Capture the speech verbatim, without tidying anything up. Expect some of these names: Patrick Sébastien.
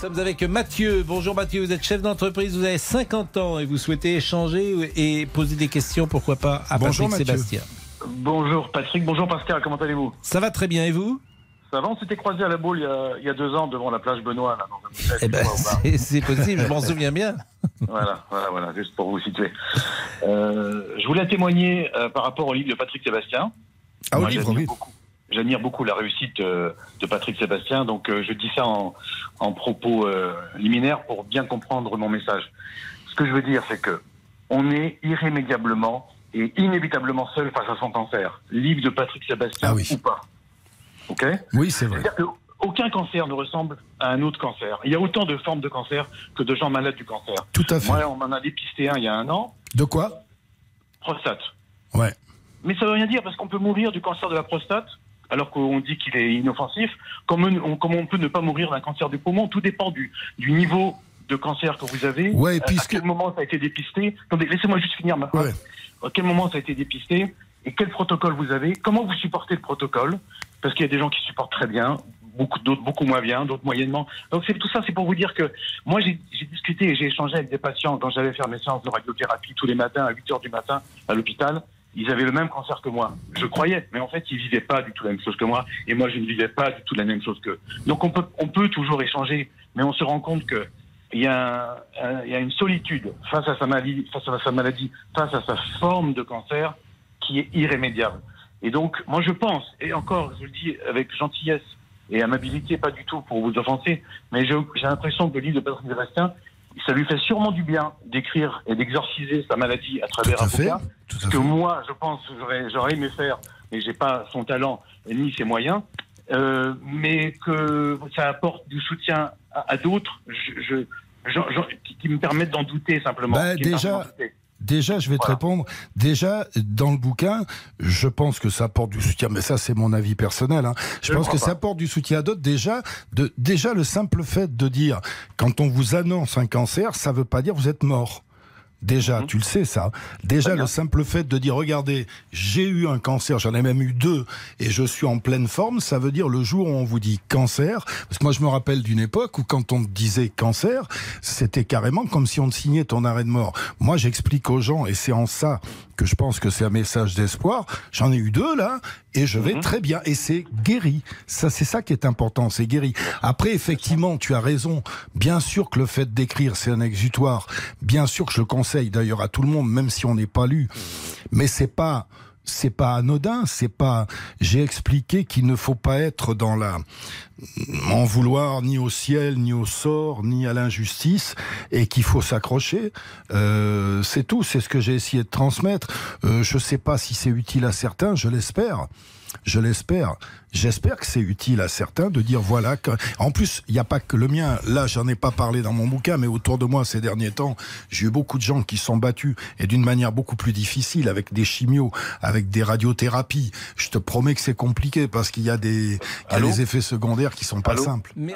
Nous sommes avec Mathieu. Bonjour Mathieu, vous êtes chef d'entreprise, vous avez cinquante ans et vous souhaitez échanger et poser des questions, pourquoi pas, à Patrick Sébastien. Bonjour Patrick, bonjour Pascal, comment allez-vous? Ça va très bien, et vous? Ça va, on s'était croisés à la boule il y a, il y a deux ans devant la plage Benoît. Là, dans un hôtel, eh ben, c'est, c'est possible, je m'en souviens bien. Voilà, voilà, voilà, juste pour vous situer. Euh, je voulais témoigner euh, par rapport au livre de Patrick Sébastien. Ah, au livre, oui. J'admire beaucoup la réussite euh, de Patrick Sébastien, donc euh, je dis ça en, en propos euh, liminaire pour bien comprendre mon message. Ce que je veux dire, c'est que on est irrémédiablement et inévitablement seul face à son cancer. Livre de Patrick Sébastien, ah oui, ou pas. Ok ? Oui, c'est vrai. C'est-à-dire qu'aucun cancer ne ressemble à un autre cancer. Il y a autant de formes de cancer que de gens malades du cancer. Tout à fait. Moi, on en a dépisté un il y a un an. De quoi ? Prostate. Ouais. Mais ça ne veut rien dire parce qu'on peut mourir du cancer de la prostate, alors qu'on dit qu'il est inoffensif, comme on, comme on peut ne pas mourir d'un cancer du poumon. Tout dépend du, du niveau de cancer que vous avez, ouais, puisque... à quel moment ça a été dépisté. Attendez, laissez-moi juste finir ma phrase. Ouais. À quel moment ça a été dépisté et quel protocole vous avez, comment vous supportez le protocole, parce qu'il y a des gens qui supportent très bien, beaucoup, d'autres beaucoup moins bien, d'autres moyennement. Donc c'est, tout ça, c'est pour vous dire que moi, j'ai, j'ai discuté et j'ai échangé avec des patients quand j'allais faire mes séances de radiothérapie tous les matins à huit heures du matin à l'hôpital. Ils avaient le même cancer que moi. Je croyais, mais en fait, ils ne vivaient pas du tout la même chose que moi. Et moi, je ne vivais pas du tout la même chose qu'eux. Donc, on peut, on peut toujours échanger, mais on se rend compte qu'il y, y a une solitude face à sa maladie, face à sa maladie, face à sa forme de cancer qui est irrémédiable. Et donc, moi, je pense, et encore, je le dis avec gentillesse et amabilité, pas du tout pour vous offenser, mais je, j'ai l'impression que le livre de Patrick Sébastien, ça lui fait sûrement du bien d'écrire et d'exorciser sa maladie à travers un bouquin, ce que moi, je pense, j'aurais, j'aurais aimé faire, mais j'ai pas son talent ni ses moyens, euh, mais que ça apporte du soutien à, à d'autres, je, je, je, je, qui me permettent d'en douter simplement. Bah, déjà. Déjà, je vais voilà. te répondre. Déjà, dans le bouquin, je pense que ça apporte du soutien. Mais ça, c'est mon avis personnel. Hein. Je, je pense que pas. ça apporte du soutien à d'autres. Déjà, de, déjà, le simple fait de dire, quand on vous annonce un cancer, ça ne veut pas dire que vous êtes mort. Déjà, mmh. tu le sais, ça. Déjà, le simple fait de dire, regardez, j'ai eu un cancer, j'en ai même eu deux, et je suis en pleine forme, ça veut dire le jour où on vous dit cancer, parce que moi, je me rappelle d'une époque où quand on disait cancer, c'était carrément comme si on te signait ton arrêt de mort. Moi, j'explique aux gens, et c'est en ça que je pense que c'est un message d'espoir, j'en ai eu deux, là, et je vais mmh. très bien, et c'est guéri. Ça, c'est ça qui est important, c'est guéri. Après, effectivement, tu as raison, bien sûr que le fait d'écrire, c'est un exutoire, bien sûr que je le conseille d'ailleurs à tout le monde, même si on n'est pas lu, mais c'est pas c'est pas anodin, c'est pas j'ai expliqué qu'il ne faut pas être dans la en vouloir ni au ciel, ni au sort, ni à l'injustice, et qu'il faut s'accrocher, euh, c'est tout, c'est ce que j'ai essayé de transmettre. Euh, je sais pas si c'est utile à certains, je l'espère. Je l'espère. J'espère que c'est utile à certains de dire voilà. Que... En plus, il n'y a pas que le mien. Là, j'en ai pas parlé dans mon bouquin, mais autour de moi ces derniers temps, j'ai eu beaucoup de gens qui sont battus et d'une manière beaucoup plus difficile avec des chimios, avec des radiothérapies. Je te promets que c'est compliqué parce qu'il y a des, il y a des effets secondaires qui sont pas Allô simples. Mais...